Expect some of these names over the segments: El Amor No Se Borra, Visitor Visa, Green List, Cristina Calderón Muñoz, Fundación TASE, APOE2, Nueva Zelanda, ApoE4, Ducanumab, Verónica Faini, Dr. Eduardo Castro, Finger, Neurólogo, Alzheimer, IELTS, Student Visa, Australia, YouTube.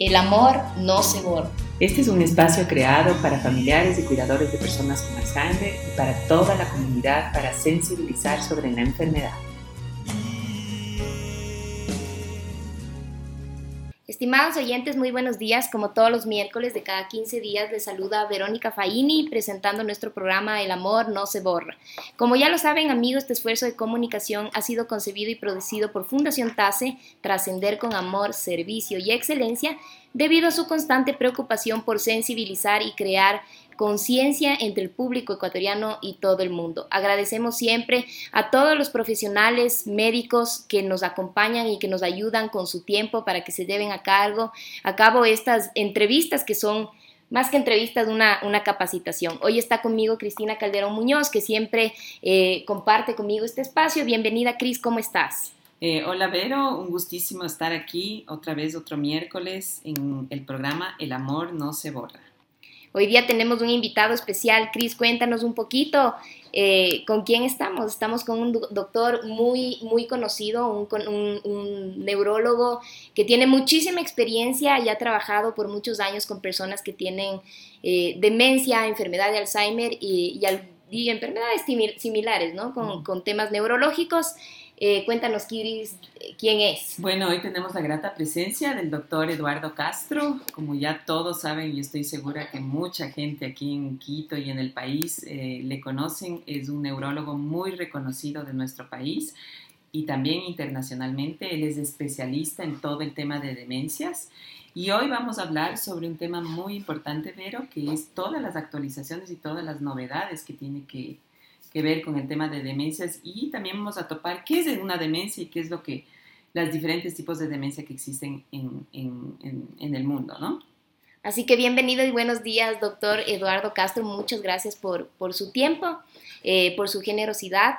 El amor no se borra. Este es un espacio creado para familiares y cuidadores de personas con Alzheimer y para toda la comunidad para sensibilizar sobre la enfermedad. Estimados oyentes, muy buenos días. Como todos los miércoles de cada 15 días, les saluda Verónica Faini presentando nuestro programa El Amor No Se Borra. Como ya lo saben, amigos, este esfuerzo de comunicación ha sido concebido y producido por Fundación TASE, Trascender con Amor, Servicio y Excelencia, debido a su constante preocupación por sensibilizar y crear conciencia entre el público ecuatoriano y todo el mundo. Agradecemos siempre a todos los profesionales médicos que nos acompañan y que nos ayudan con su tiempo para que se lleven a cabo estas entrevistas que son más que entrevistas, una capacitación. Hoy está conmigo Cristina Calderón Muñoz, que siempre comparte conmigo este espacio. Bienvenida, Cris, ¿cómo estás? Hola Vero, un gustísimo estar aquí otra vez, otro miércoles, en el programa El Amor No Se Borra. Hoy día tenemos un invitado especial. Cris, cuéntanos un poquito con quién estamos. Estamos con un doctor muy, muy conocido, un neurólogo que tiene muchísima experiencia y ha trabajado por muchos años con personas que tienen demencia, enfermedad de Alzheimer y enfermedades similares, ¿no? Con temas neurológicos. Cuéntanos, Kiris, ¿quién es? Bueno, hoy tenemos la grata presencia del doctor Eduardo Castro. Como ya todos saben, y estoy segura que mucha gente aquí en Quito y en el país le conocen, es un neurólogo muy reconocido de nuestro país y también internacionalmente. Él es especialista en todo el tema de demencias. Y hoy vamos a hablar sobre un tema muy importante, Vero, que es todas las actualizaciones y todas las novedades que tiene que ver con el tema de demencias, y también vamos a topar qué es una demencia y qué es lo que los diferentes tipos de demencia que existen en el mundo, ¿no? Así que bienvenido y buenos días, doctor Eduardo Castro. Muchas gracias por su tiempo, por su generosidad.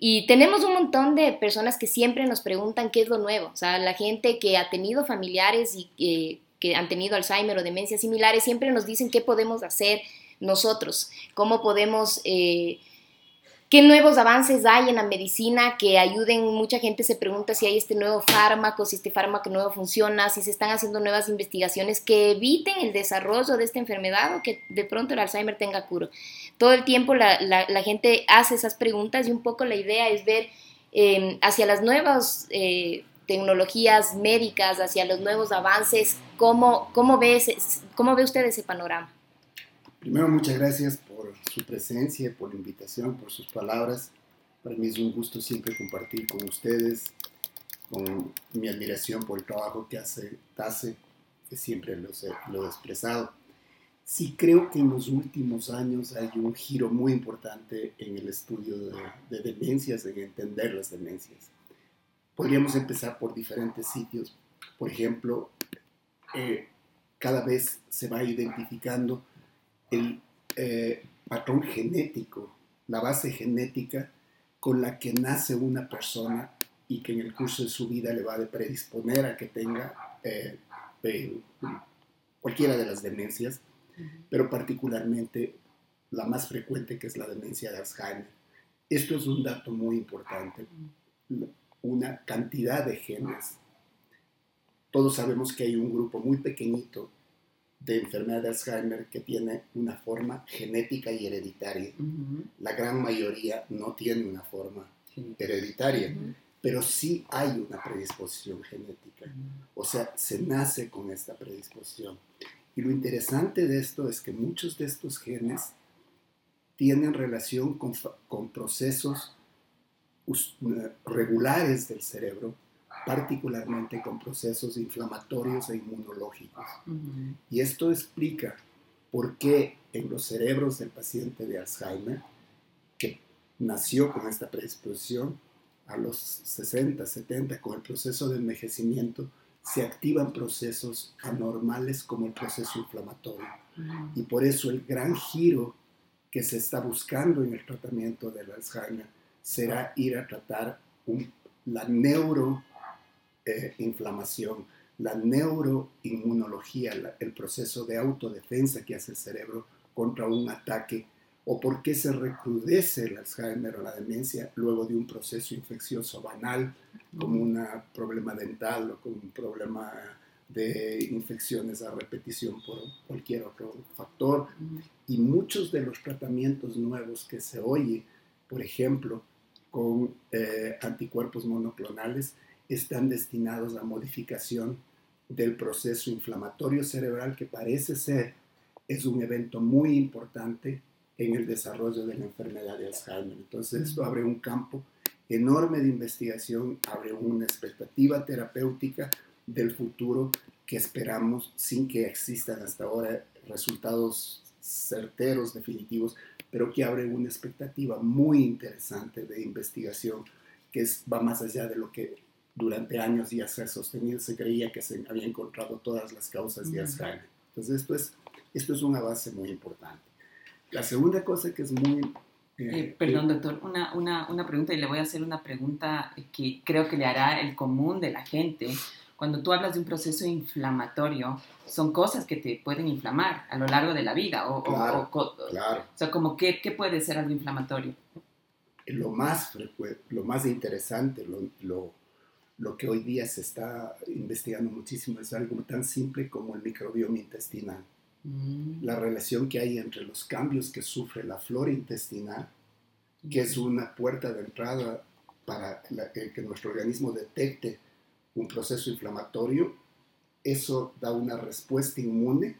Y tenemos un montón de personas que siempre nos preguntan qué es lo nuevo. O sea, la gente que ha tenido familiares y que han tenido Alzheimer o demencias similares siempre nos dicen qué podemos hacer nosotros, cómo podemos... ¿Qué nuevos avances hay en la medicina que ayuden? Mucha gente se pregunta si hay este nuevo fármaco, si este fármaco nuevo funciona, si se están haciendo nuevas investigaciones que eviten el desarrollo de esta enfermedad o que de pronto el Alzheimer tenga cura. Todo el tiempo la gente hace esas preguntas y un poco la idea es ver hacia las nuevas tecnologías médicas, hacia los nuevos avances, ¿cómo ve usted ese panorama? Primero, muchas gracias por su presencia, por la invitación, por sus palabras. Para mí es un gusto siempre compartir con ustedes, con mi admiración por el trabajo que hace TASE, que siempre lo he expresado. Sí, creo que en los últimos años hay un giro muy importante en el estudio de demencias, en entender las demencias. Podríamos empezar por diferentes sitios. Por ejemplo, cada vez se va identificando el patrón genético, la base genética con la que nace una persona y que en el curso de su vida le va a predisponer a que tenga cualquiera de las demencias, pero particularmente la más frecuente, que es la demencia de Alzheimer. Esto es un dato muy importante, una cantidad de genes. Todos sabemos que hay un grupo muy pequeñito de enfermedad de Alzheimer que tiene una forma genética y hereditaria. Uh-huh. La gran mayoría no tiene una forma hereditaria, uh-huh, pero sí hay una predisposición genética. Uh-huh. O sea, se nace con esta predisposición. Y lo interesante de esto es que muchos de estos genes tienen relación con procesos regulares del cerebro, particularmente con procesos inflamatorios e inmunológicos. Uh-huh. Y esto explica por qué en los cerebros del paciente de Alzheimer, que nació con esta predisposición, a los 60, 70, con el proceso de envejecimiento, se activan procesos anormales como el proceso inflamatorio. Uh-huh. Y por eso el gran giro que se está buscando en el tratamiento del Alzheimer será ir a tratar la neuroinflamación, la neuroinmunología, el proceso de autodefensa que hace el cerebro contra un ataque, o por qué se recrudece el Alzheimer o la demencia luego de un proceso infeccioso banal, como un problema dental o como un problema de infecciones a repetición por cualquier otro factor. Y muchos de los tratamientos nuevos que se oyen, por ejemplo, con anticuerpos monoclonales, están destinados a modificación del proceso inflamatorio cerebral, que parece ser es un evento muy importante en el desarrollo de la enfermedad de Alzheimer. Entonces, esto abre un campo enorme de investigación, abre una expectativa terapéutica del futuro que esperamos, sin que existan hasta ahora resultados certeros, definitivos, pero que abre una expectativa muy interesante de investigación que va más allá de lo que durante años ya se ha sostenido. Se creía que se había encontrado todas las causas de Alzheimer. Entonces, esto es un avance muy importante. La segunda cosa que es muy... perdón, doctor, una pregunta, y le voy a hacer una pregunta que creo que le hará el común de la gente. Cuando tú hablas de un proceso inflamatorio, son cosas que te pueden inflamar a lo largo de la vida. Claro. O sea, como ¿qué puede ser algo inflamatorio? Lo más frecuente, lo más interesante, lo que hoy día se está investigando muchísimo es algo tan simple como el microbioma intestinal. La relación que hay entre los cambios que sufre la flora intestinal, que es una puerta de entrada para que nuestro organismo detecte un proceso inflamatorio, eso da una respuesta inmune,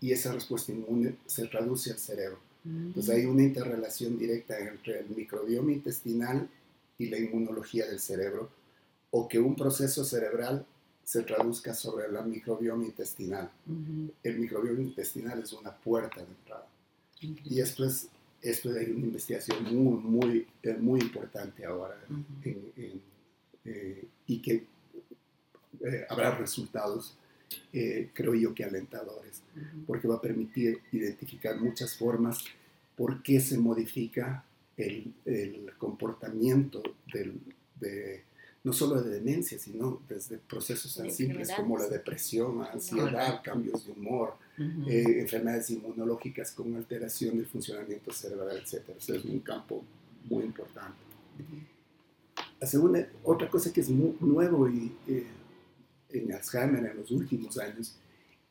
y esa respuesta inmune se traduce al cerebro. Entonces hay una interrelación directa entre el microbioma intestinal y la inmunología del cerebro, o que un proceso cerebral se traduzca sobre la microbioma intestinal. El microbioma intestinal es una puerta de entrada. Y esto es una investigación muy importante ahora, y que habrá resultados, creo yo, que alentadores, porque va a permitir identificar muchas formas por qué se modifica el comportamiento no solo de demencia, sino desde procesos tan simples como la depresión, ansiedad, cambios de humor, enfermedades inmunológicas con alteración del funcionamiento cerebral, etc. Eso es un campo muy importante. La segunda, otra cosa que es muy nuevo en Alzheimer en los últimos años,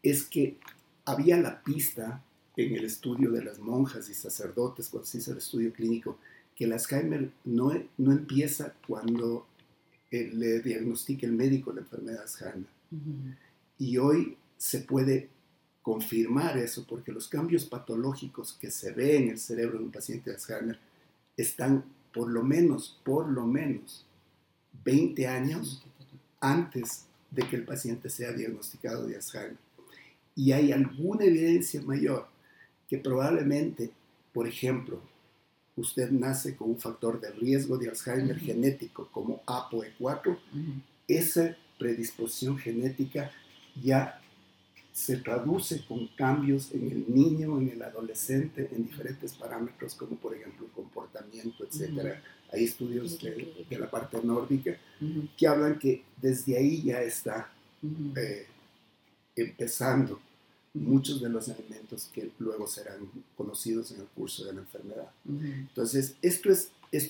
es que había la pista en el estudio de las monjas y sacerdotes cuando se hizo el estudio clínico, que el Alzheimer no empieza cuando le diagnostica el médico la enfermedad de Alzheimer. Y hoy se puede confirmar eso, porque los cambios patológicos que se ven en el cerebro de un paciente de Alzheimer están por lo menos 20 años antes de que el paciente sea diagnosticado de Alzheimer. Y hay alguna evidencia mayor que probablemente, por ejemplo, usted nace con un factor de riesgo de Alzheimer genético como ApoE4, esa predisposición genética ya se traduce con cambios en el niño, en el adolescente, en diferentes parámetros como por ejemplo el comportamiento, etc. Hay estudios de la parte nórdica que hablan que desde ahí ya está empezando muchos de los elementos que luego serán conocidos en el curso de la enfermedad. Entonces, esto es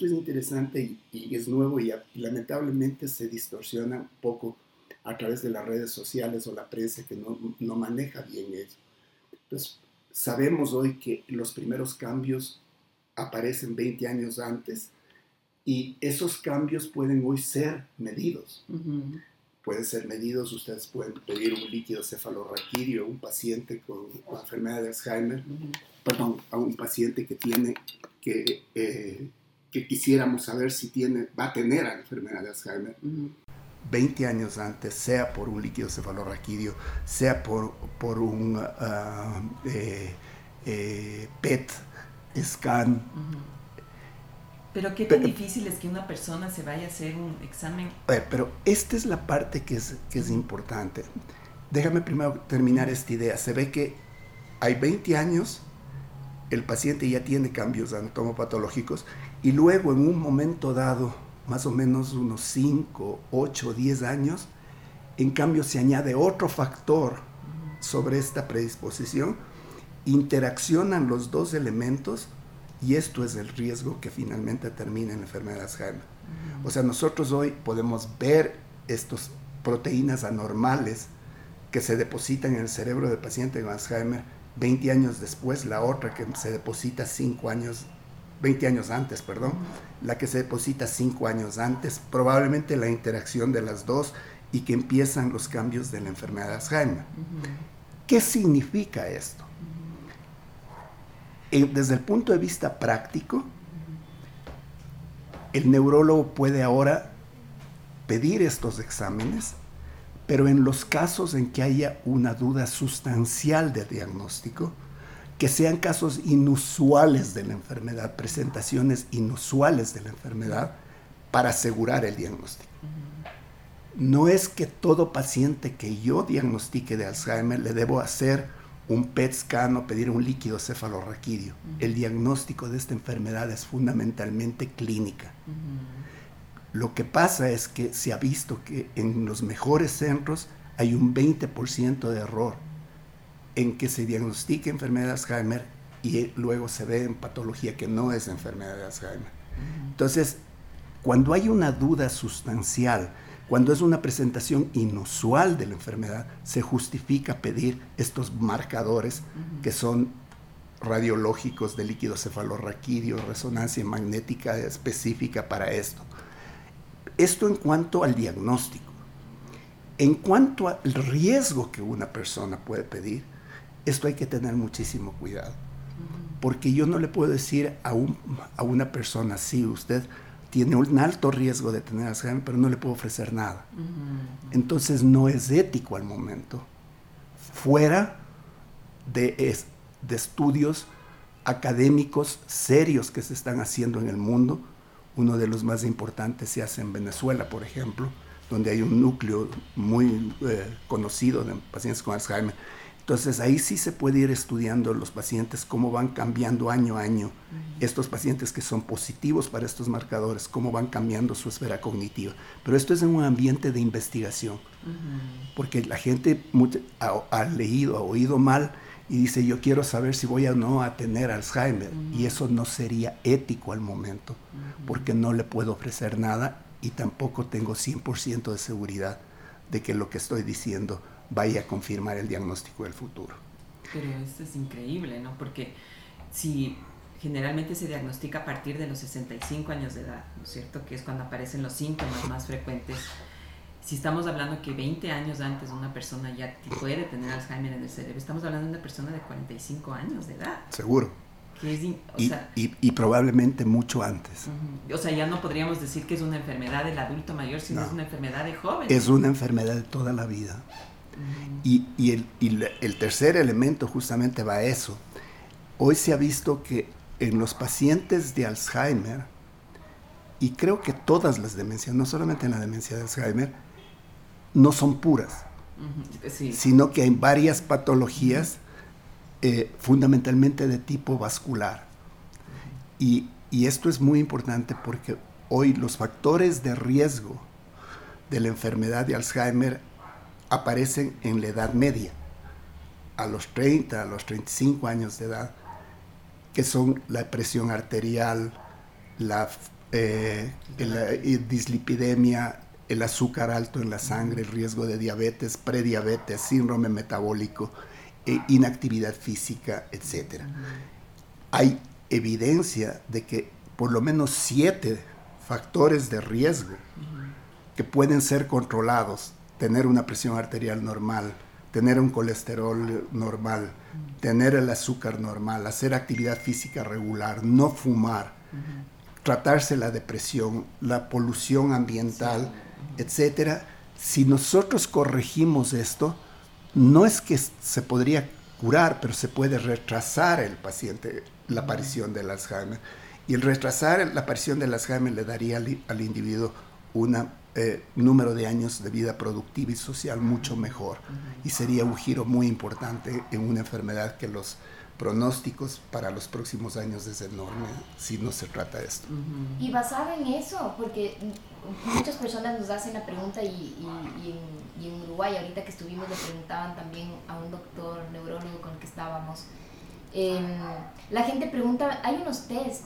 interesante y es nuevo, y lamentablemente se distorsiona un poco a través de las redes sociales o la prensa, que no maneja bien eso. Entonces, sabemos hoy que los primeros cambios aparecen 20 años antes, y esos cambios pueden hoy ser medidos. Pueden ser medidos, ustedes pueden pedir un líquido cefalorraquídeo a un paciente con la enfermedad de Alzheimer, perdón, a un paciente que quisiéramos saber si va a tener la enfermedad de Alzheimer. 20 años antes, sea por un líquido cefalorraquídeo, sea por un PET scan. ¿Pero qué tan difícil es que una persona se vaya a hacer un examen? Pero esta es la parte que es importante. Déjame primero terminar esta idea. Se ve que hay 20 años, el paciente ya tiene cambios anatomopatológicos, y luego en un momento dado, más o menos unos 5, 8, 10 años, en cambio se añade otro factor sobre esta predisposición, interaccionan los dos elementos, y esto es el riesgo que finalmente termina en la enfermedad de Alzheimer. O sea, nosotros hoy podemos ver estas proteínas anormales que se depositan en el cerebro del paciente con Alzheimer 20 años después, la otra que se deposita 20 años antes, la que se deposita 5 años antes, probablemente la interacción de las dos, y que empiezan los cambios de la enfermedad de Alzheimer. Uh-huh. ¿Qué significa esto? Uh-huh. Desde el punto de vista práctico, el neurólogo puede ahora pedir estos exámenes, pero en los casos en que haya una duda sustancial de diagnóstico, que sean casos inusuales de la enfermedad, presentaciones inusuales de la enfermedad, para asegurar el diagnóstico. No es que todo paciente que yo diagnostique de Alzheimer le debo hacer un PET scan o pedir un líquido cefalorraquídeo. El diagnóstico de esta enfermedad es fundamentalmente clínica. Lo que pasa es que se ha visto que en los mejores centros hay un 20% de error en que se diagnostique enfermedad de Alzheimer y luego se ve en patología que no es enfermedad de Alzheimer. Entonces, cuando hay una duda sustancial, cuando es una presentación inusual de la enfermedad, se justifica pedir estos marcadores que son radiológicos de líquido cefalorraquídeo, resonancia magnética específica para esto. Esto en cuanto al diagnóstico. En cuanto al riesgo que una persona puede pedir, esto hay que tener muchísimo cuidado, porque yo no le puedo decir a una persona, sí, usted tiene un alto riesgo de tener Alzheimer, pero no le puedo ofrecer nada. Entonces no es ético al momento, fuera de estudios académicos serios que se están haciendo en el mundo. Uno de los más importantes se hace en Venezuela, por ejemplo, donde hay un núcleo muy conocido de pacientes con Alzheimer. Entonces, ahí sí se puede ir estudiando los pacientes, cómo van cambiando año a año. Estos pacientes que son positivos para estos marcadores, cómo van cambiando su esfera cognitiva. Pero esto es en un ambiente de investigación, porque la gente ha leído, ha oído mal, y dice, yo quiero saber si voy o no a tener Alzheimer. Y eso no sería ético al momento, porque no le puedo ofrecer nada y tampoco tengo 100% de seguridad de que lo que estoy diciendo vaya a confirmar el diagnóstico del futuro. Pero esto es increíble, ¿no? Porque si generalmente se diagnostica a partir de los 65 años de edad, ¿no es cierto? Que es cuando aparecen los síntomas más frecuentes. Si estamos hablando que 20 años antes una persona ya puede tener Alzheimer en el cerebro, estamos hablando de una persona de 45 años de edad. Seguro. Que es y probablemente mucho antes. O sea, ya no podríamos decir que es una enfermedad del adulto mayor, sino no. Es una enfermedad de jóvenes. Es una enfermedad de toda la vida. Y el tercer elemento justamente va a eso. Hoy se ha visto que en los pacientes de Alzheimer, y creo que todas las demencias, no solamente en la demencia de Alzheimer, no son puras, sí, sino que hay varias patologías fundamentalmente de tipo vascular. Y esto es muy importante porque hoy los factores de riesgo de la enfermedad de Alzheimer aparecen en la edad media, a los 30, a los 35 años de edad, que son la presión arterial, la dislipidemia, el azúcar alto en la sangre, el riesgo de diabetes, prediabetes, síndrome metabólico, inactividad física, etc. Hay evidencia de que por lo menos 7 factores de riesgo que pueden ser controlados: tener una presión arterial normal, tener un colesterol normal, tener el azúcar normal, hacer actividad física regular, no fumar, tratarse la depresión, la polución ambiental, etcétera. Si nosotros corregimos esto, no es que se podría curar, pero se puede retrasar el paciente la aparición del Alzheimer. Y el retrasar la aparición del Alzheimer le daría al individuo un número de años de vida productiva y social mucho mejor. Y sería un giro muy importante en una enfermedad que los pronósticos para los próximos años es enorme si no se trata de esto. Y basado en eso, porque muchas personas nos hacen la pregunta y en Uruguay, ahorita que estuvimos, le preguntaban también a un doctor neurólogo con el que estábamos. La gente pregunta, hay unos test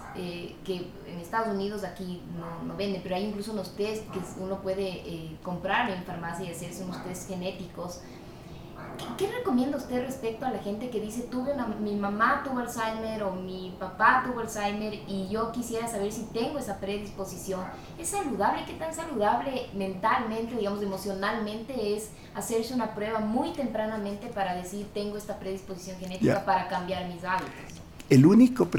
que en Estados Unidos aquí no venden, pero hay incluso unos test que uno puede comprar en farmacia y hacerse unos test genéticos. ¿Qué recomienda usted respecto a la gente que dice, mi mamá tuvo Alzheimer o mi papá tuvo Alzheimer y yo quisiera saber si tengo esa predisposición? ¿Es saludable? ¿Qué tan saludable mentalmente, digamos emocionalmente, es hacerse una prueba muy tempranamente para decir, tengo esta predisposición genética para cambiar mis hábitos? El único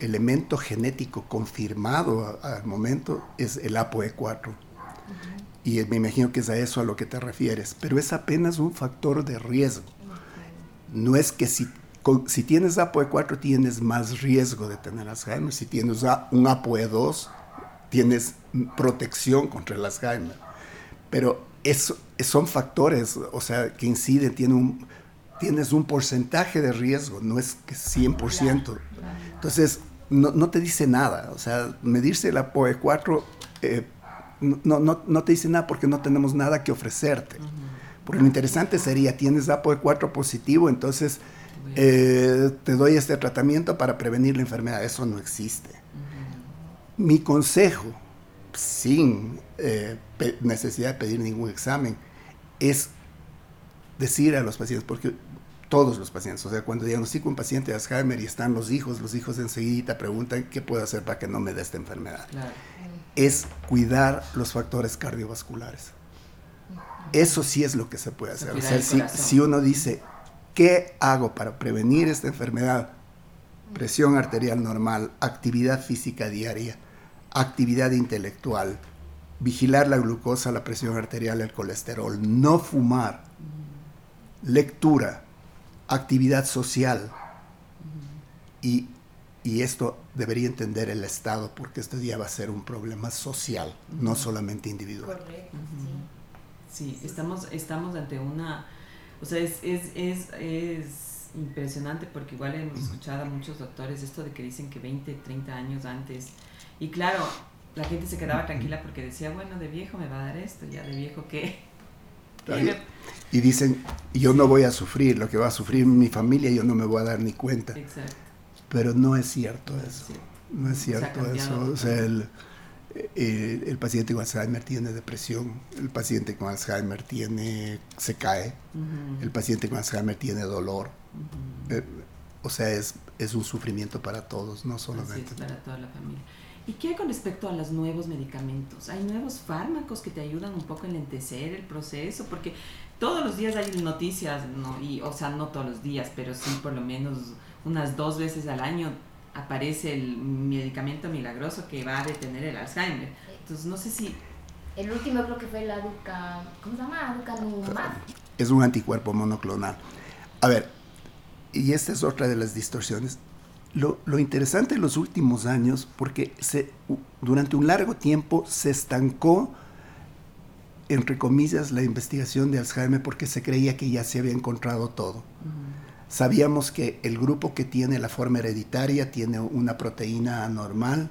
elemento genético confirmado al momento es el ApoE4. Uh-huh. Y me imagino que es a eso a lo que te refieres, pero es apenas un factor de riesgo. No es que si tienes APOE4 tienes más riesgo de tener Alzheimer, si tienes un APOE2 tienes protección contra el Alzheimer, pero son factores, o sea, que inciden, tienes un porcentaje de riesgo, no es que 100%. Entonces, no te dice nada, o sea, medirse el APOE4... No te dice nada porque no tenemos nada que ofrecerte. Uh-huh. Porque lo interesante sería, tienes APOE4 positivo, entonces te doy este tratamiento para prevenir la enfermedad. Eso no existe. Uh-huh. Mi consejo, sin necesidad de pedir ningún examen, es decir a los pacientes, porque todos los pacientes, o sea, cuando diagnostico un paciente de Alzheimer y están los hijos enseguida preguntan, ¿qué puedo hacer para que no me dé esta enfermedad? Claro. Es cuidar los factores cardiovasculares. Eso sí es lo que se puede hacer. O sea, si uno dice, ¿qué hago para prevenir esta enfermedad? Presión arterial normal, actividad física diaria, actividad intelectual, vigilar la glucosa, la presión arterial, el colesterol, no fumar, lectura, actividad social y esto debería entender el Estado, porque esto ya va a ser un problema social, no solamente individual. Correcto. Sí, estamos ante una... O sea, es impresionante, porque igual hemos escuchado a muchos doctores esto de que dicen que 20, 30 años antes. Y claro, la gente se quedaba tranquila porque decía, bueno, de viejo me va a dar esto, ya de viejo qué... Y dicen, yo no voy a sufrir, lo que va a sufrir mi familia yo no me voy a dar ni cuenta. Exacto. Pero no es cierto eso, no es cierto eso. O sea, el paciente con Alzheimer tiene depresión, el paciente con Alzheimer se cae, uh-huh. El paciente con Alzheimer tiene dolor, uh-huh. O sea, es un sufrimiento para todos, no solamente. Así es, para toda la familia. ¿Y qué hay con respecto a los nuevos medicamentos? ¿Hay nuevos fármacos que te ayudan un poco a enlentecer el proceso? Porque todos los días hay noticias, ¿no? Y, o sea, no todos los días, pero sí por lo menos... unas 2 veces al año aparece el medicamento milagroso que va a detener el Alzheimer. Entonces, no sé si... El último creo que fue la ¿cómo se llama? Ducanumab. Es un anticuerpo monoclonal. A ver, y esta es otra de las distorsiones. Lo interesante en los últimos años, porque durante un largo tiempo se estancó, entre comillas, la investigación de Alzheimer, porque se creía que ya se había encontrado todo. Uh-huh. Sabíamos que el grupo que tiene la forma hereditaria tiene una proteína anormal,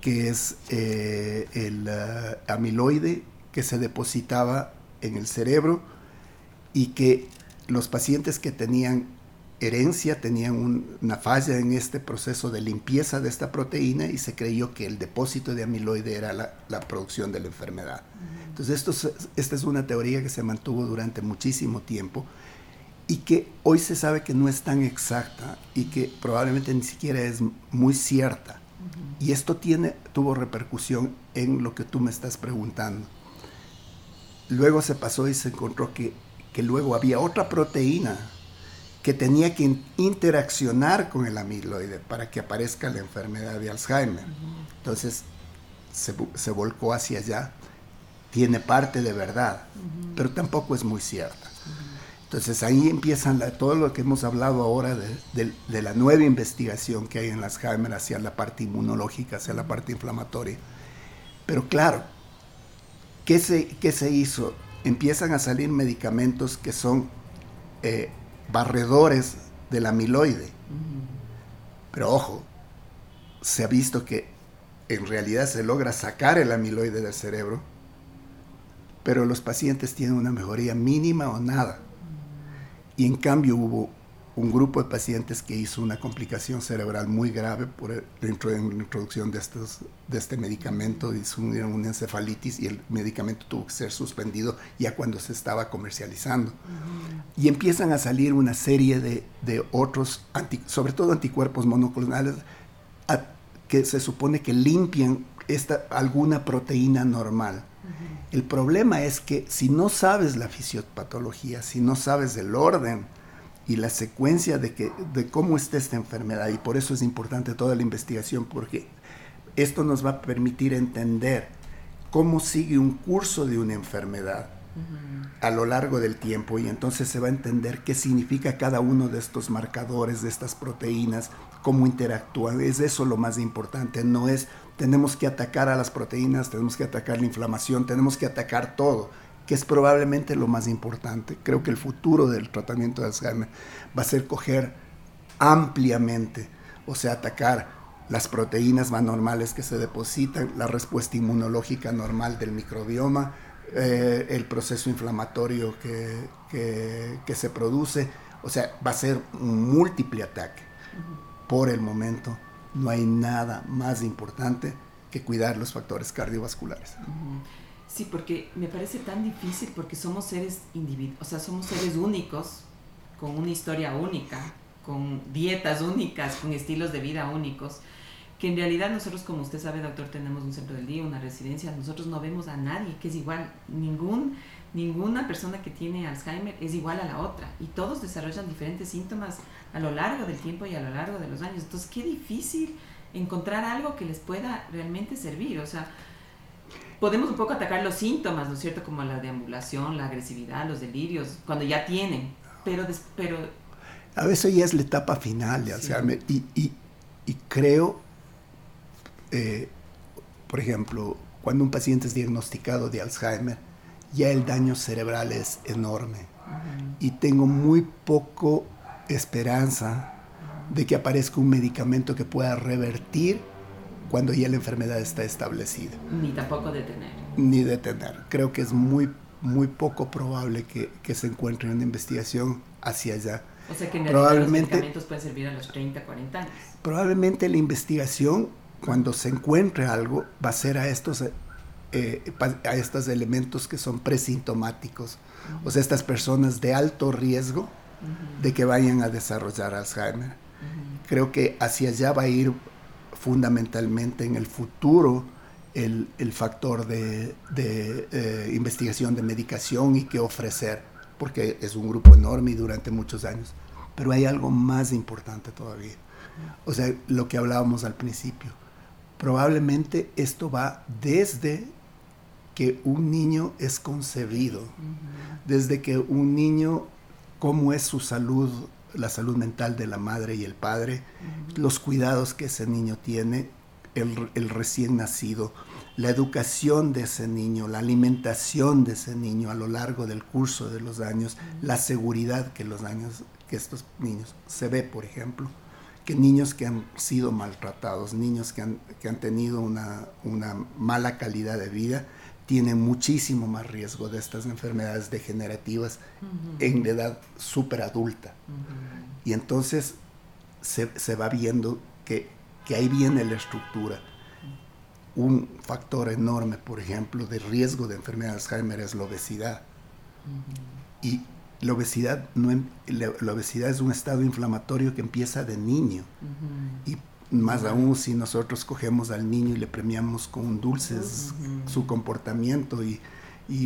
que es el amiloide, que se depositaba en el cerebro, y que los pacientes que tenían herencia tenían una falla en este proceso de limpieza de esta proteína, y se creyó que el depósito de amiloide era la producción de la enfermedad. Uh-huh. Entonces esta es una teoría que se mantuvo durante muchísimo tiempo, y que hoy se sabe que no es tan exacta y que probablemente ni siquiera es muy cierta. Uh-huh. Y esto tuvo repercusión en lo que tú me estás preguntando. Luego se pasó y se encontró que luego había otra proteína que tenía que interaccionar con el amiloide para que aparezca la enfermedad de Alzheimer. Uh-huh. Entonces se volcó hacia allá. Tiene parte de verdad, uh-huh. Pero tampoco es muy cierta. Entonces ahí empiezan todo lo que hemos hablado ahora de la nueva investigación que hay en Alzheimer hacia la parte inmunológica, hacia la parte inflamatoria. Pero claro, ¿qué se hizo? Empiezan a salir medicamentos que son barredores del amiloide. Pero ojo, se ha visto que en realidad se logra sacar el amiloide del cerebro, pero los pacientes tienen una mejoría mínima o nada. Y en cambio hubo un grupo de pacientes que hizo una complicación cerebral muy grave por la introducción de este medicamento, hizo una encefalitis y el medicamento tuvo que ser suspendido ya cuando se estaba comercializando. Uh-huh. Y empiezan a salir una serie de otros, sobre todo anticuerpos monoclonales, que se supone que limpian alguna proteína normal. Uh-huh. El problema es que si no sabes la fisiopatología, si no sabes el orden y la secuencia de cómo está esta enfermedad, y por eso es importante toda la investigación, porque esto nos va a permitir entender cómo sigue un curso de una enfermedad uh-huh. a lo largo del tiempo, y entonces se va a entender qué significa cada uno de estos marcadores, de estas proteínas, cómo interactúan. Es eso lo más importante, no es tenemos que atacar a las proteínas, tenemos que atacar la inflamación, tenemos que atacar todo, que es probablemente lo más importante. Creo que el futuro del tratamiento de Alzheimer va a ser coger ampliamente, o sea, atacar las proteínas más normales que se depositan, la respuesta inmunológica normal del microbioma, el proceso inflamatorio que se produce, o sea, va a ser un múltiple ataque. Por el momento no hay nada más importante que cuidar los factores cardiovasculares. Uh-huh. Sí, porque me parece tan difícil, porque somos seres individuos, o sea, somos seres únicos, con una historia única, con dietas únicas, con estilos de vida únicos, que en realidad nosotros, como usted sabe, doctor, tenemos un centro del día, una residencia, nosotros no vemos a nadie que es igual, ninguna persona que tiene Alzheimer es igual a la otra, y todos desarrollan diferentes síntomas a lo largo del tiempo y a lo largo de los años. Entonces, qué difícil encontrar algo que les pueda realmente servir. O sea, podemos un poco atacar los síntomas, ¿no es cierto?, como la deambulación, la agresividad, los delirios, cuando ya tienen, pero a veces ya es la etapa final de Alzheimer, sí. Y creo, por ejemplo, cuando un paciente es diagnosticado de Alzheimer, ya el daño cerebral es enorme. Uh-huh. Y tengo muy poco esperanza de que aparezca un medicamento que pueda revertir cuando ya la enfermedad está establecida. Ni tampoco detener. Ni detener. Creo que es muy, muy poco probable que se encuentre una investigación hacia allá. O sea que en realidad los medicamentos pueden servir a los 30, 40 años. Probablemente la investigación, cuando se encuentre algo, va a ser a estos elementos que son presintomáticos. Uh-huh. O sea, estas personas de alto riesgo uh-huh. de que vayan a desarrollar Alzheimer. Uh-huh. Creo que hacia allá va a ir fundamentalmente en el futuro el factor de investigación de medicación y qué ofrecer, porque es un grupo enorme y durante muchos años. Pero hay algo más importante todavía. O sea, lo que hablábamos al principio. Probablemente esto va desde que un niño es concebido, uh-huh. desde que un niño, cómo es su salud, la salud mental de la madre y el padre, uh-huh. los cuidados que ese niño tiene, el recién nacido, la educación de ese niño, la alimentación de ese niño a lo largo del curso de los años, uh-huh. la seguridad que estos niños se ve, por ejemplo, que niños que han sido maltratados, niños que han tenido una mala calidad de vida, tienen muchísimo más riesgo de estas enfermedades degenerativas uh-huh. en la edad súper adulta. Uh-huh. Y entonces se va viendo que ahí viene la estructura. Un factor enorme, por ejemplo, de riesgo de enfermedad de Alzheimer es la obesidad. Uh-huh. Y la obesidad es un estado inflamatorio que empieza de niño. Uh-huh. Y más uh-huh. aún si nosotros cogemos al niño y le premiamos con dulces uh-huh. su comportamiento y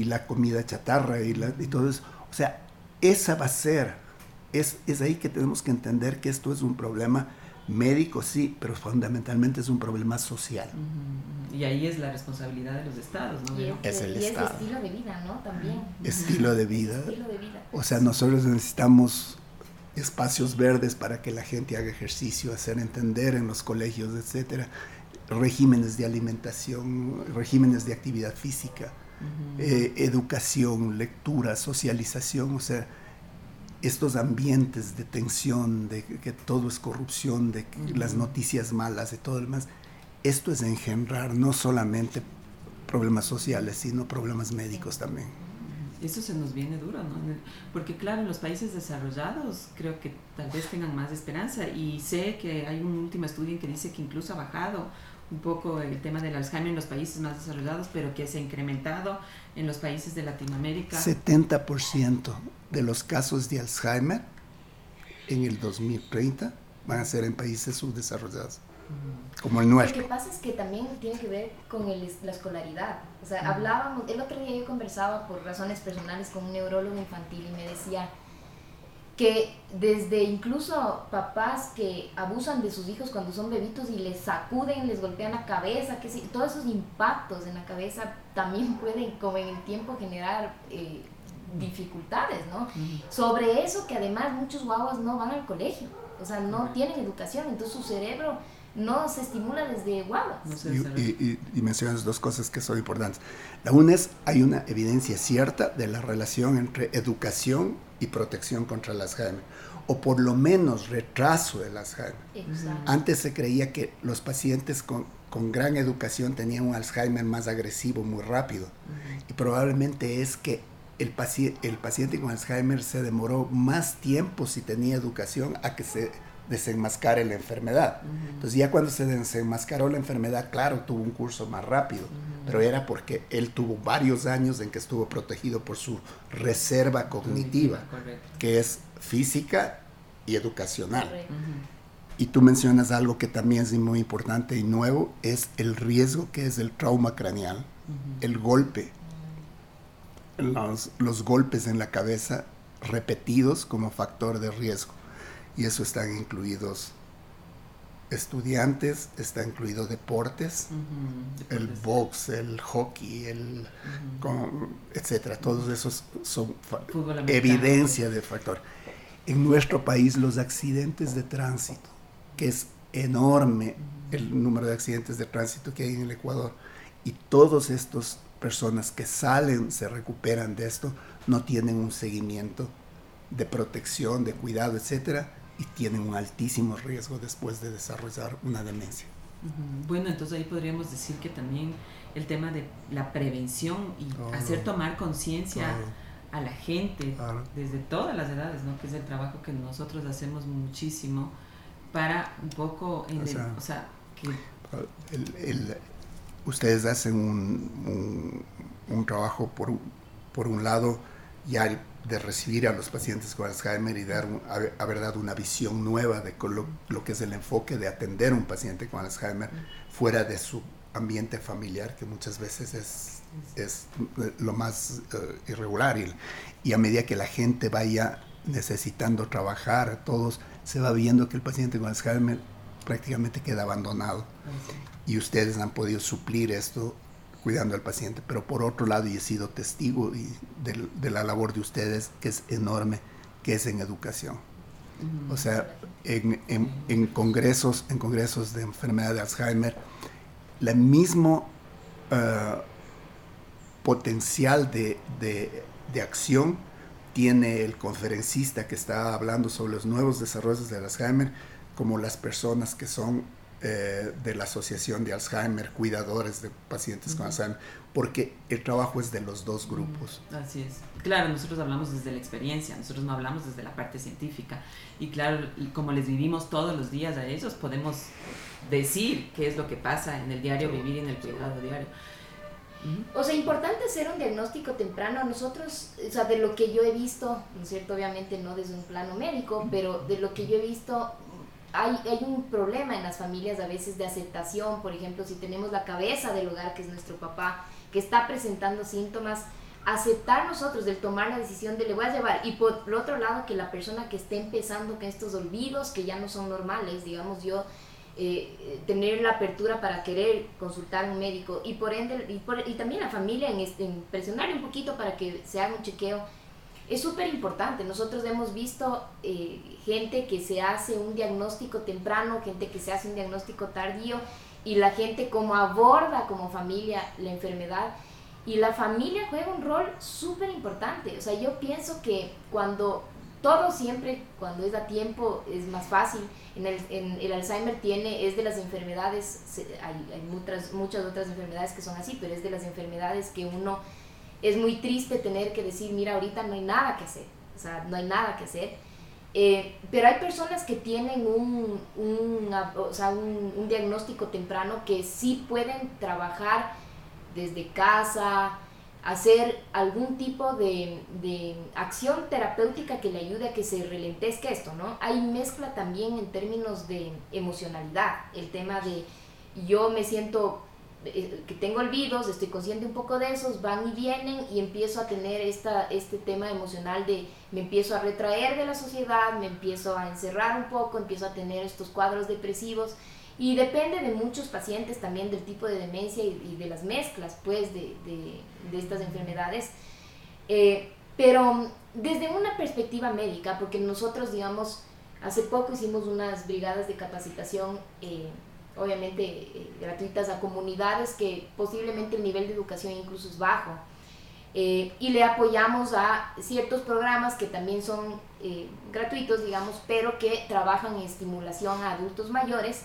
la comida chatarra y todo eso. O sea, esa va a ser. Es ahí que tenemos que entender que esto es un problema médico, sí, pero fundamentalmente es un problema social. Uh-huh. Y ahí es la responsabilidad de los estados, ¿no? Es el Estado. Es estilo de vida, ¿no? También. Estilo de vida. O sea, nosotros necesitamos espacios verdes para que la gente haga ejercicio, hacer entender en los colegios, etcétera, regímenes de alimentación, regímenes de actividad física, uh-huh. Educación, lectura, socialización, o sea, estos ambientes de tensión, de que todo es corrupción, de uh-huh. las noticias malas, de todo el más, esto es engendrar no solamente problemas sociales, sino problemas médicos también. eso se nos viene duro, ¿no? Porque claro, en los países desarrollados creo que tal vez tengan más esperanza, y sé que hay un último estudio que dice que incluso ha bajado un poco el tema del Alzheimer en los países más desarrollados, pero que se ha incrementado en los países de Latinoamérica. 70% de los casos de Alzheimer en el 2030 van a ser en países subdesarrollados, como el nuestro. Lo que pasa es que también tiene que ver con la escolaridad. O sea, hablábamos, el otro día yo conversaba por razones personales con un neurólogo infantil y me decía que desde incluso papás que abusan de sus hijos cuando son bebitos y les sacuden, les golpean la cabeza, que sí, todos esos impactos en la cabeza también pueden, como en el tiempo, generar dificultades, ¿no? Sobre eso que además muchos guaguas no van al colegio, o sea, no tienen educación, entonces su cerebro no se estimula desde guaguas. Y mencionas dos cosas que son importantes. La una es, hay una evidencia cierta de la relación entre educación y protección contra el Alzheimer, o por lo menos retraso del Alzheimer. Exacto. Antes se creía que los pacientes con gran educación tenían un Alzheimer más agresivo, muy rápido, y probablemente es que el paciente con Alzheimer se demoró más tiempo, si tenía educación, a que se desenmascare la enfermedad. Entonces ya cuando se desenmascaró la enfermedad, claro, tuvo un curso más rápido, pero era porque él tuvo varios años en que estuvo protegido por su reserva cognitiva, que es física y educacional. Y tú mencionas algo que también es muy importante y nuevo, es el riesgo que es el trauma craneal, el golpe, los golpes en la cabeza repetidos como factor de riesgo, y eso están incluidos estudiantes, está incluido deportes, el box, el hockey, etcétera, todos esos son evidencia de factor. En nuestro país, los accidentes de tránsito, que es enorme el número de accidentes de tránsito que hay en el Ecuador, y todos estos personas que salen, se recuperan de esto, no tienen un seguimiento de protección, de cuidado, etcétera, y tienen un altísimo riesgo después de desarrollar una demencia. Bueno, entonces ahí podríamos decir que también el tema de la prevención y hacer tomar conciencia a la gente desde todas las edades, ¿no? Que es el trabajo que nosotros hacemos muchísimo para un poco... ustedes hacen un trabajo por un lado ya de recibir a los pacientes con Alzheimer y dar a verdad una visión nueva de lo que es el enfoque de atender a un paciente con Alzheimer fuera de su ambiente familiar, que muchas veces es lo más irregular, y a medida que la gente vaya necesitando trabajar, todos se va viendo que el paciente con Alzheimer prácticamente queda abandonado. Y ustedes han podido suplir esto cuidando al paciente. Pero por otro lado, y he sido testigo de la labor de ustedes, que es enorme, que es en educación. O sea, en congresos de enfermedad de Alzheimer, el mismo potencial de acción tiene el conferencista que está hablando sobre los nuevos desarrollos del Alzheimer, como las personas que son... de la Asociación de Alzheimer, cuidadores de pacientes con Alzheimer, porque el trabajo es de los dos grupos. Así es. Claro, nosotros hablamos desde la experiencia, nosotros no hablamos desde la parte científica, y claro, como les vivimos todos los días a ellos, podemos decir qué es lo que pasa en el diario vivir y en el cuidado diario. O sea, importante hacer un diagnóstico temprano. Nosotros, o sea, de lo que yo he visto, ¿no es cierto? Obviamente no desde un plano médico, pero de lo que yo he visto, hay un problema en las familias a veces de aceptación. Por ejemplo, si tenemos la cabeza del hogar, que es nuestro papá, que está presentando síntomas, aceptar nosotros del tomar la decisión de le voy a llevar, y por el otro lado que la persona que esté empezando con estos olvidos que ya no son normales, digamos yo, tener la apertura para querer consultar a un médico, y por ende y también la familia en presionar un poquito para que se haga un chequeo. Es súper importante. Nosotros hemos visto gente que se hace un diagnóstico temprano, gente que se hace un diagnóstico tardío, y la gente como aborda como familia la enfermedad, y la familia juega un rol súper importante. O sea, yo pienso que cuando es a tiempo es más fácil. En el Alzheimer es de las enfermedades, hay muchas otras enfermedades que son así, pero es de las enfermedades que uno es muy triste tener que decir, mira, ahorita no hay nada que hacer, o sea, no hay nada que hacer. Pero hay personas que tienen un diagnóstico temprano que sí pueden trabajar desde casa, hacer algún tipo de acción terapéutica que le ayude a que se ralentezca esto, ¿no? Hay mezcla también en términos de emocionalidad, el tema de yo me siento que tengo olvidos, estoy consciente un poco de esos, van y vienen y empiezo a tener este tema emocional de me empiezo a retraer de la sociedad, me empiezo a encerrar un poco, empiezo a tener estos cuadros depresivos y depende de muchos pacientes también del tipo de demencia y de las mezclas pues de estas enfermedades, pero desde una perspectiva médica, porque nosotros digamos hace poco hicimos unas brigadas de capacitación obviamente gratuitas a comunidades que posiblemente el nivel de educación incluso es bajo, y le apoyamos a ciertos programas que también son gratuitos, digamos, pero que trabajan en estimulación a adultos mayores,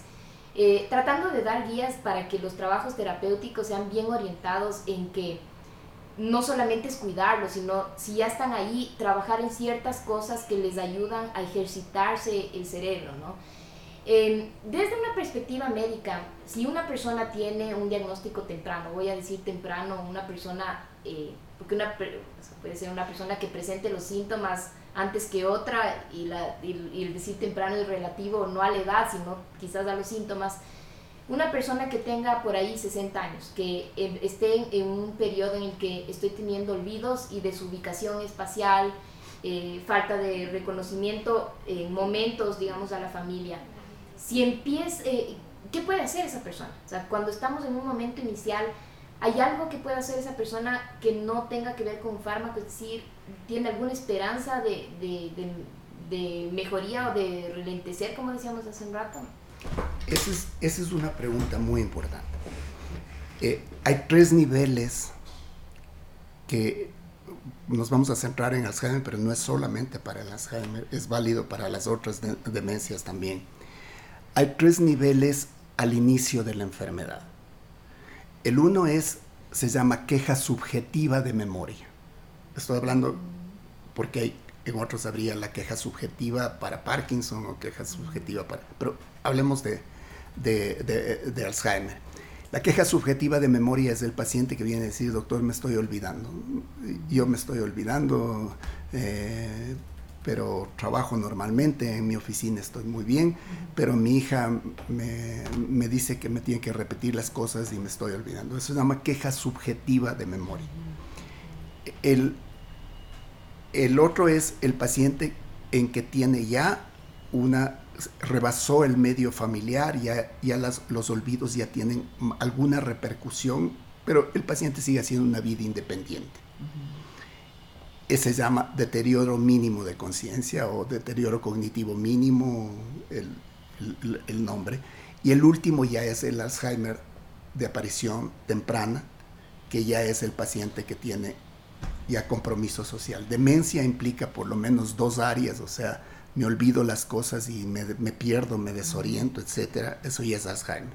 tratando de dar guías para que los trabajos terapéuticos sean bien orientados en que no solamente es cuidarlos, sino si ya están ahí, trabajar en ciertas cosas que les ayudan a ejercitarse el cerebro, ¿no? Desde una perspectiva médica, si una persona tiene un diagnóstico temprano, voy a decir temprano, una persona, porque puede ser una persona que presente los síntomas antes que otra y el decir temprano es relativo no a la edad, sino quizás a los síntomas, una persona que tenga por ahí 60 años, que esté en un periodo en el que estoy teniendo olvidos y desubicación espacial, falta de reconocimiento en momentos, digamos, a la familia. Si empieza, ¿qué puede hacer esa persona? O sea, cuando estamos en un momento inicial, ¿hay algo que pueda hacer esa persona que no tenga que ver con fármacos? Es decir, ¿tiene alguna esperanza de mejoría o de relentecer, como decíamos hace un rato? Esa es una pregunta muy importante. Hay tres niveles que nos vamos a centrar en Alzheimer, pero no es solamente para el Alzheimer, es válido para las otras demencias también. Hay tres niveles al inicio de la enfermedad. El uno se llama queja subjetiva de memoria. Estoy hablando porque en otros habría la queja subjetiva para Parkinson o queja subjetiva para... Pero hablemos de Alzheimer. La queja subjetiva de memoria es el paciente que viene a decir, doctor, me estoy olvidando. Yo me estoy olvidando... pero trabajo normalmente, en mi oficina estoy muy bien, pero mi hija me dice que me tiene que repetir las cosas y me estoy olvidando. Eso se llama queja subjetiva de memoria. El otro es el paciente en que tiene ya rebasó el medio familiar, ya los olvidos ya tienen alguna repercusión, pero el paciente sigue haciendo una vida independiente. Se llama deterioro mínimo de conciencia o deterioro cognitivo mínimo, el nombre. Y el último ya es el Alzheimer de aparición temprana, que ya es el paciente que tiene ya compromiso social. Demencia implica por lo menos dos áreas, o sea, me olvido las cosas y me pierdo, me desoriento, etc. Eso ya es Alzheimer.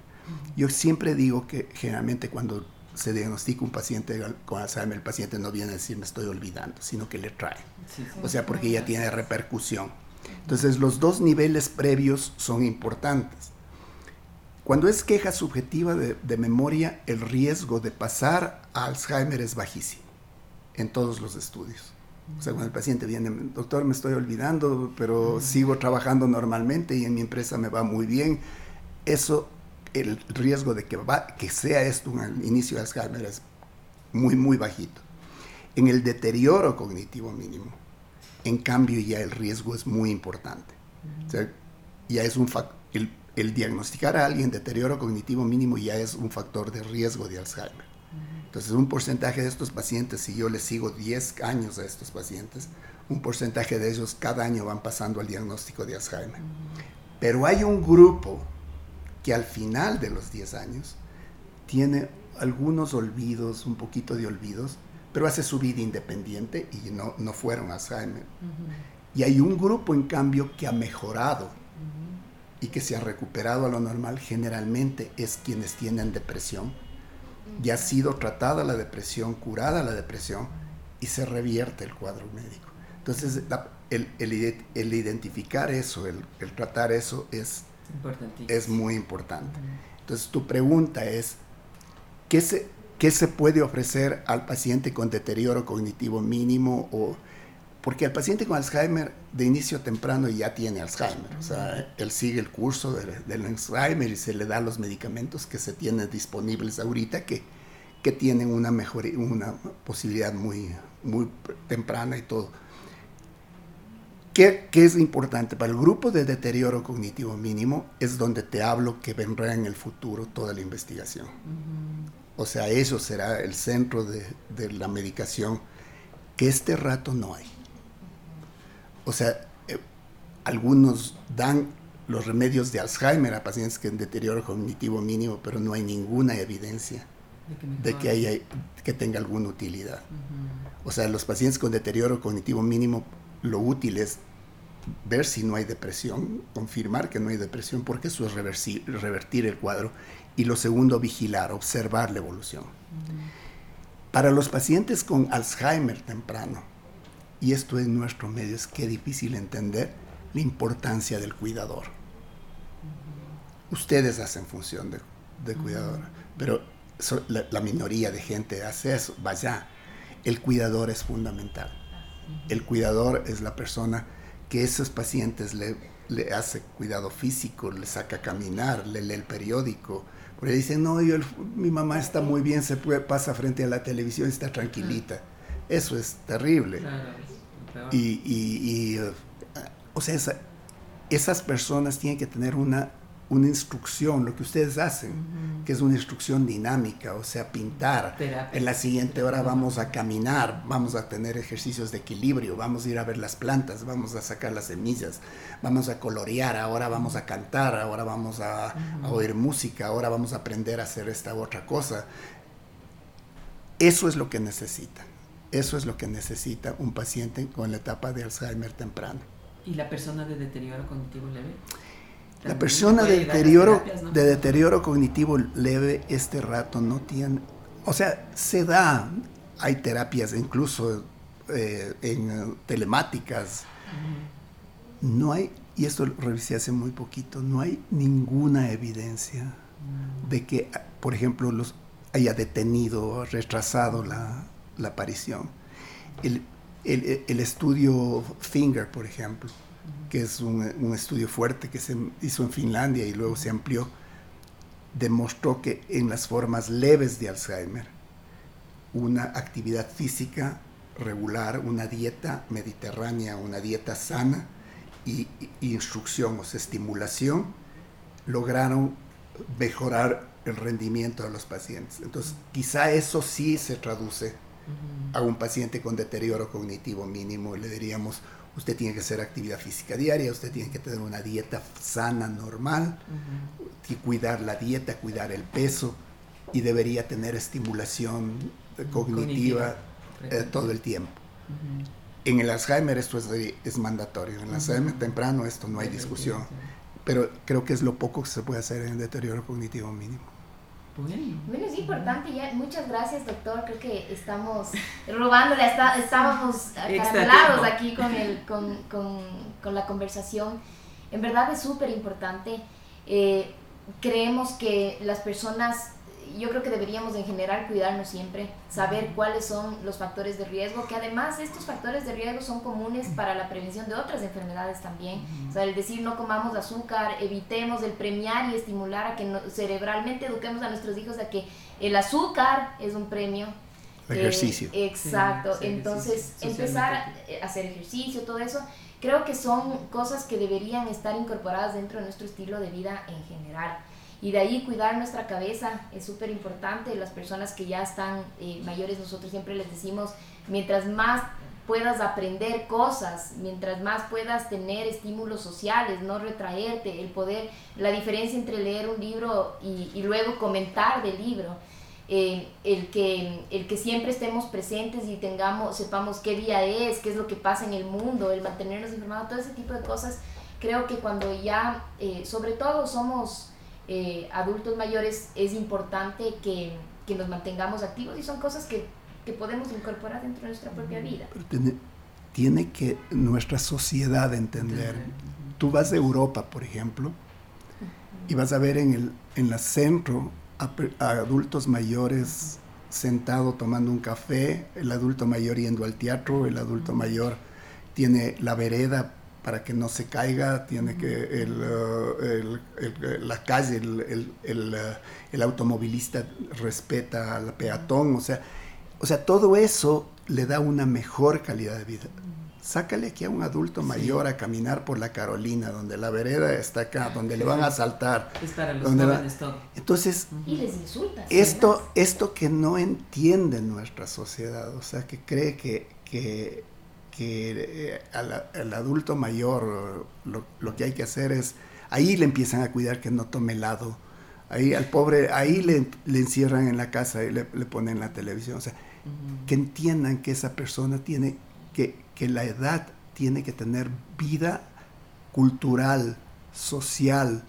Yo siempre digo que generalmente cuando se diagnostica un paciente con Alzheimer, el paciente no viene a decir me estoy olvidando, sino que le trae, o sea, porque ya tiene repercusión. Entonces los dos niveles previos son importantes. Cuando es queja subjetiva de memoria, el riesgo de pasar a Alzheimer es bajísimo en todos los estudios. O sea, cuando el paciente viene, doctor, me estoy olvidando, pero sigo trabajando normalmente y en mi empresa me va muy bien, eso, el riesgo de que sea esto un inicio de Alzheimer es muy, muy bajito. En el deterioro cognitivo mínimo, en cambio, ya el riesgo es muy importante. O sea, ya es el diagnosticar a alguien deterioro cognitivo mínimo ya es un factor de riesgo de Alzheimer. Entonces, un porcentaje de estos pacientes, si yo les sigo 10 años a estos pacientes, un porcentaje de ellos cada año van pasando al diagnóstico de Alzheimer. Pero hay un grupo que al final de los 10 años tiene algunos olvidos, un poquito de olvidos, pero hace su vida independiente y no fueron Alzheimer. Y hay un grupo, en cambio, que ha mejorado y que se ha recuperado a lo normal, generalmente es quienes tienen depresión, ya ha sido tratada la depresión, curada la depresión, y se revierte el cuadro médico. Entonces, el identificar eso, el tratar eso es muy importante. Entonces, tu pregunta es, ¿qué se puede ofrecer al paciente con deterioro cognitivo mínimo? Porque el paciente con Alzheimer de inicio temprano ya tiene Alzheimer. O sea, él sigue el curso del Alzheimer y se le da los medicamentos que se tienen disponibles ahorita, que tienen una mejoría, una posibilidad muy, muy temprana y todo. ¿Qué es importante? Para el grupo de deterioro cognitivo mínimo es donde te hablo que vendrá en el futuro toda la investigación. O sea, eso será el centro de la medicación, que este rato no hay. O sea, algunos dan los remedios de Alzheimer a pacientes que en deterioro cognitivo mínimo, pero no hay ninguna evidencia de que tenga alguna utilidad. Uh-huh. O sea, los pacientes con deterioro cognitivo mínimo, lo útil es ver si no hay depresión, confirmar que no hay depresión, porque eso es revertir el cuadro. Y lo segundo, vigilar, observar la evolución. Uh-huh. Para los pacientes con Alzheimer temprano, y esto es nuestro medio, es que es difícil entender la importancia del cuidador. Uh-huh. Ustedes hacen función de cuidador, pero la minoría de gente hace eso, vaya. El cuidador es fundamental. Uh-huh. El cuidador es la persona que esos pacientes le hace cuidado físico, le saca a caminar, le lee el periódico, porque dicen, no, mi mamá está muy bien, pasa frente a la televisión y está tranquilita. Uh-huh. Eso es terrible. O sea, esas personas tienen que tener una instrucción, lo que ustedes hacen, uh-huh, que es una instrucción dinámica, o sea, pintar. Terapia. En la siguiente hora vamos a caminar, vamos a tener ejercicios de equilibrio, vamos a ir a ver las plantas, vamos a sacar las semillas, vamos a colorear, ahora vamos a cantar, ahora vamos a oír música, ahora vamos a aprender a hacer esta otra cosa. Eso es lo que necesitan. Eso es lo que necesita un paciente con la etapa de Alzheimer temprano. ¿Y la persona de deterioro cognitivo leve? La persona de deterioro cognitivo leve este rato no tiene... O sea, se da... Hay terapias incluso en telemáticas. Uh-huh. No hay, y esto lo revisé hace muy poquito, no hay ninguna evidencia de que, por ejemplo, haya detenido, retrasado la aparición. El estudio Finger, por ejemplo, que es un estudio fuerte que se hizo en Finlandia y luego se amplió, demostró que en las formas leves de Alzheimer, una actividad física regular, una dieta mediterránea, una dieta sana y instrucción, o sea, estimulación, lograron mejorar el rendimiento de los pacientes. Entonces, quizá eso sí se traduce a un paciente con deterioro cognitivo mínimo, le diríamos, usted tiene que hacer actividad física diaria, usted tiene que tener una dieta sana, normal, y cuidar la dieta, cuidar el peso, y debería tener estimulación cognitiva todo el tiempo. En el Alzheimer esto es mandatorio, en el Alzheimer temprano esto no hay discusión, pero creo que es lo poco que se puede hacer en el deterioro cognitivo mínimo. Bueno, es importante, ya. Muchas gracias, doctor. Creo que estamos robándole, estábamos acarrelados aquí con la conversación. En verdad es súper importante. Creemos que las personas, yo creo que deberíamos en general cuidarnos siempre, saber cuáles son los factores de riesgo, que además estos factores de riesgo son comunes para la prevención de otras enfermedades también. O sea, el decir no comamos azúcar, evitemos el premiar y estimular a que cerebralmente eduquemos a nuestros hijos a que el azúcar es un premio. Ejercicio. Exacto, sí, entonces empezar a hacer ejercicio, todo eso. Creo que son cosas que deberían estar incorporadas dentro de nuestro estilo de vida en general. Y de ahí cuidar nuestra cabeza es súper importante. Las personas que ya están mayores, nosotros siempre les decimos, mientras más puedas aprender cosas, mientras más puedas tener estímulos sociales, no retraerte, la diferencia entre leer un libro y luego comentar del libro, el que siempre estemos presentes y sepamos qué día es, qué es lo que pasa en el mundo, el mantenernos informados, todo ese tipo de cosas. Creo que cuando ya, sobre todo somos adultos mayores, es importante que que nos mantengamos activos, y son cosas que podemos incorporar dentro de nuestra propia vida. Pero tiene que nuestra sociedad entender. Uh-huh. Tú vas a Europa, por ejemplo, uh-huh, y vas a ver en la centro a adultos mayores sentado tomando un café, el adulto mayor yendo al teatro, el adulto mayor tiene la vereda para que no se caiga, tiene que la calle, el automovilista respeta al peatón, o sea, todo eso le da una mejor calidad de vida. Sácale aquí a un adulto mayor, sí, a caminar por la Carolina, donde la vereda está acá, donde le van a asaltar. Es para los jóvenes todo. Entonces, y les insultas, esto que no entiende nuestra sociedad, o sea, que cree que al adulto mayor lo que hay que hacer es, ahí le empiezan a cuidar que no tome helado, ahí al pobre, ahí le encierran en la casa y le ponen la televisión, o sea, uh-huh, que entiendan que esa persona tiene que la edad tiene que tener vida cultural, social,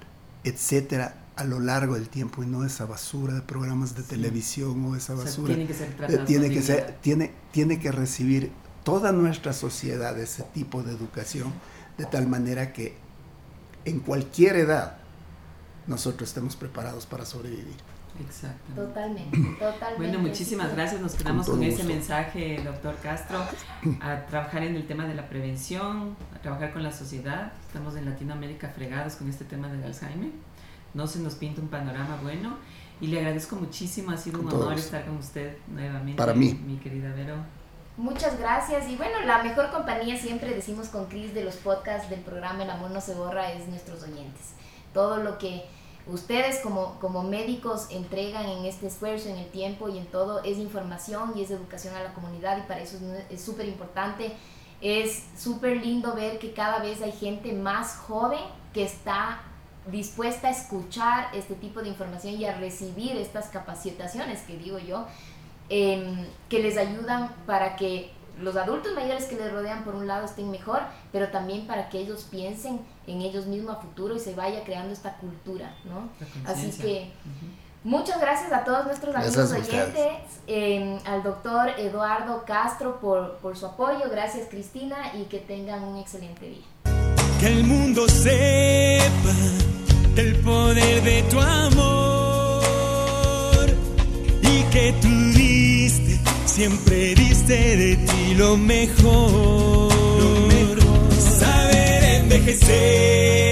etcétera, a lo largo del tiempo, y no esa basura de programas de televisión, o esa basura. O sea, tiene que ser tratado. Tiene que recibir toda nuestra sociedad ese tipo de educación, de tal manera que en cualquier edad nosotros estemos preparados para sobrevivir. Exacto. Totalmente. Bueno, muchísimas gracias. Nos quedamos con ese mensaje, doctor Castro, a trabajar en el tema de la prevención, a trabajar con la sociedad. Estamos en Latinoamérica fregados con este tema del Alzheimer. No se nos pinta un panorama bueno. Y le agradezco muchísimo. Ha sido un honor estar con usted nuevamente. Para mí. Mi querida Vero. Muchas gracias. Y bueno, la mejor compañía, siempre decimos con Cris, de los podcasts del programa El Amor No Se Borra, es nuestros oyentes. Todo lo que ustedes como médicos entregan en este esfuerzo, en el tiempo y en todo, es información y es educación a la comunidad, y para eso es súper importante. Es súper lindo ver que cada vez hay gente más joven que está dispuesta a escuchar este tipo de información y a recibir estas capacitaciones, que digo yo, que les ayudan para que los adultos mayores que les rodean por un lado estén mejor, pero también para que ellos piensen en ellos mismos a futuro y se vaya creando esta cultura, ¿no? Así que muchas gracias a todos nuestros amigos oyentes, al doctor Eduardo Castro por su apoyo, gracias Cristina, y que tengan un excelente día. Que el mundo sepa del poder de tu amor, y que tú diste, siempre diste de ti lo mejor. Saber envejecer.